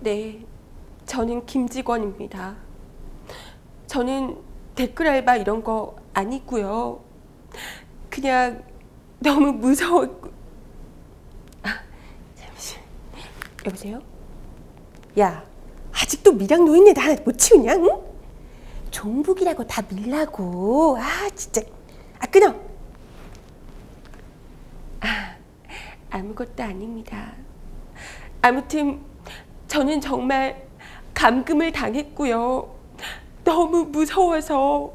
네, 저는 김직원입니다. 저는 댓글 알바 이런 거 아니고요. 그냥 너무 무서웠고. 잠시. 여보세요? 야, 아직도 밀양 노인네 나 못 치우냐? 응? 종북이라고 다 밀라고. 아, 진짜. 아, 끊어. 아, 아무것도 아닙니다. 아무튼 저는 정말 감금을 당했고요. 너무 무서워서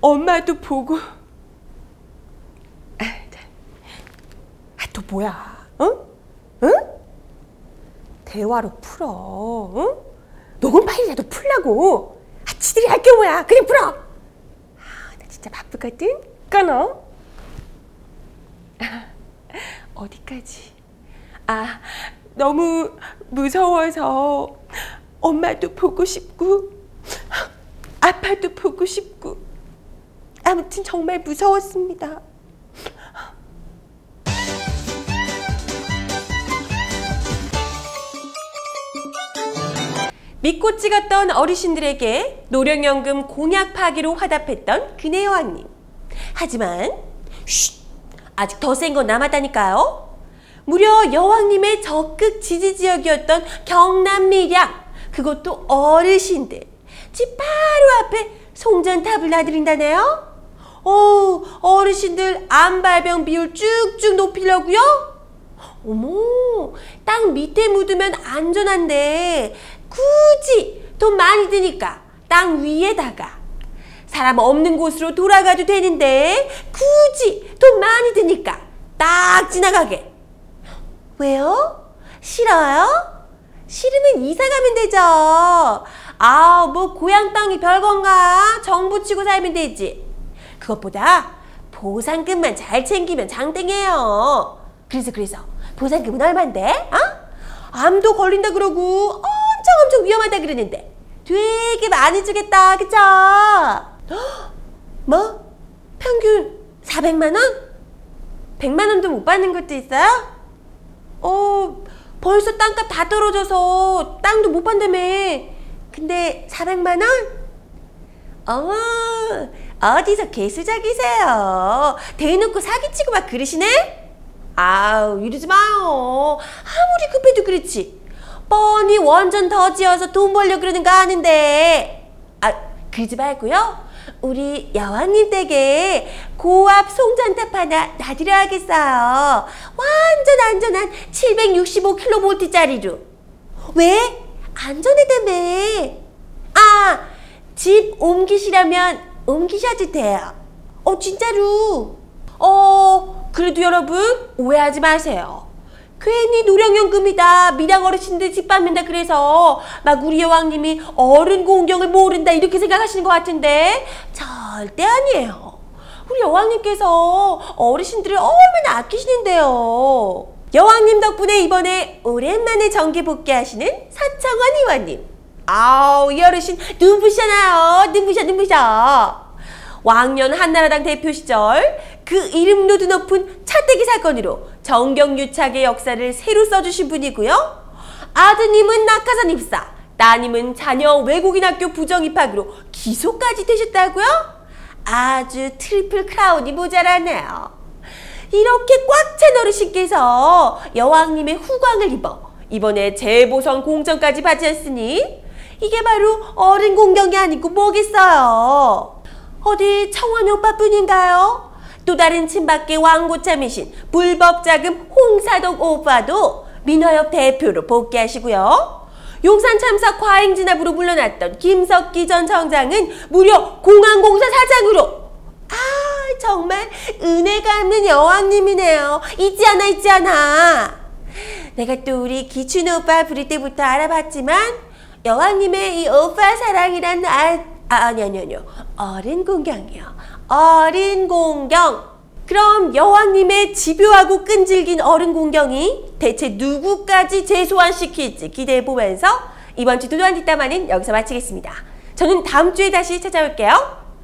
엄마도 보고. 아, 또 뭐야? 응? 응? 대화로 풀어. 응? 녹음 파일이라도 풀라고. 아, 지들이 할 게 뭐야? 그냥 풀어. 아, 나 진짜 바쁘거든. 끊어. 어디까지? 아, 너무 무서워서 엄마도 보고 싶고 아빠도 보고 싶고 아무튼 정말 무서웠습니다. 믿고 찍었던 어르신들에게 노령연금 공약 파기로 화답했던 그네 여왕님. 하지만 쉿! 아직 더 센 건 남았다니까요. 무려 여왕님의 적극 지지 지역이었던 경남 밀양, 그것도 어르신들 집 바로 앞에 송전탑을 놔드린다네요. 오, 어르신들 암발병 비율 쭉쭉 높이려고요? 어머, 땅 밑에 묻으면 안전한데 굳이 돈 많이 드니까 땅 위에다가, 사람 없는 곳으로 돌아가도 되는데 굳이 돈 많이 드니까 딱 지나가게. 왜요? 싫어요? 싫으면 이사 가면 되죠. 아, 뭐 고향 땅이 별건가? 정부 치고 살면 되지. 그것보다 보상금만 잘 챙기면 장땡이에요. 그래서 보상금은 얼만데? 어? 암도 걸린다 그러고 엄청 위험하다 그러는데 되게 많이 주겠다, 그쵸? 뭐? 평균 400만 원? 100만 원도 못 받는 것도 있어요? 벌써 땅값 다 떨어져서 땅도 못 판다며. 근데 400만 원? 어머, 어디서 개수작이세요. 대놓고 사기치고 막 그러시네? 아우, 이러지 마요. 아무리 급해도 그렇지. 뻔히 원전 더 지어서 돈 벌려 그러는가 하는데. 아, 그러지 말고요. 우리 여왕님 댁에 고압 송전탑 하나 놔드려야겠어요. 완전 안전한 765kV짜리로. 왜? 안전하다며. 아, 집 옮기시라면 옮기셔도 돼요. 진짜로. 그래도 여러분 오해하지 마세요. 괜히 노령연금이다, 밀양 어르신들 집 밟는다 그래서 막 우리 여왕님이 어른 공경을 모른다 이렇게 생각하시는 것 같은데 절대 아니에요. 우리 여왕님께서 어르신들을 얼마나 아끼시는데요. 여왕님 덕분에 이번에 오랜만에 정계 복귀하시는 서청원 의원님. 아우, 이 어르신 눈부시잖아요. 눈부셔. 왕년 한나라당 대표 시절 그 이름도 높은 차떼기 사건으로 정경유착의 역사를 새로 써주신 분이고요. 아드님은 낙하산 입사, 따님은 자녀 외국인 학교 부정 입학으로 기소까지 되셨다고요? 아주 트리플 크라운이 모자라네요. 이렇게 꽉 찬 어르신께서 여왕님의 후광을 입어 이번에 재보선 공천까지 받으셨으니 이게 바로 어른 공경이 아니고 뭐겠어요. 어디 청원 오빠뿐인가요? 또 다른 친박계 왕고참이신 불법자금 홍사덕 오빠도 민화협 대표로 복귀하시고요. 용산 참사 과잉 진압으로 물러났던 김석기 전 청장은 무려 공항공사 사장으로. 아, 정말 은혜가 없는 여왕님이네요. 있지 않아. 내가 또 우리 기춘 오빠 부릴 때부터 알아봤지만 여왕님의 이 오빠 사랑이란 아니요. 어른 공경이요. 어린 공경. 그럼 여왕님의 집요하고 끈질긴 어른 공경이 대체 누구까지 재소환시킬지 기대해보면서 이번 주 도도한 뒷담화는 여기서 마치겠습니다. 저는 다음 주에 다시 찾아올게요.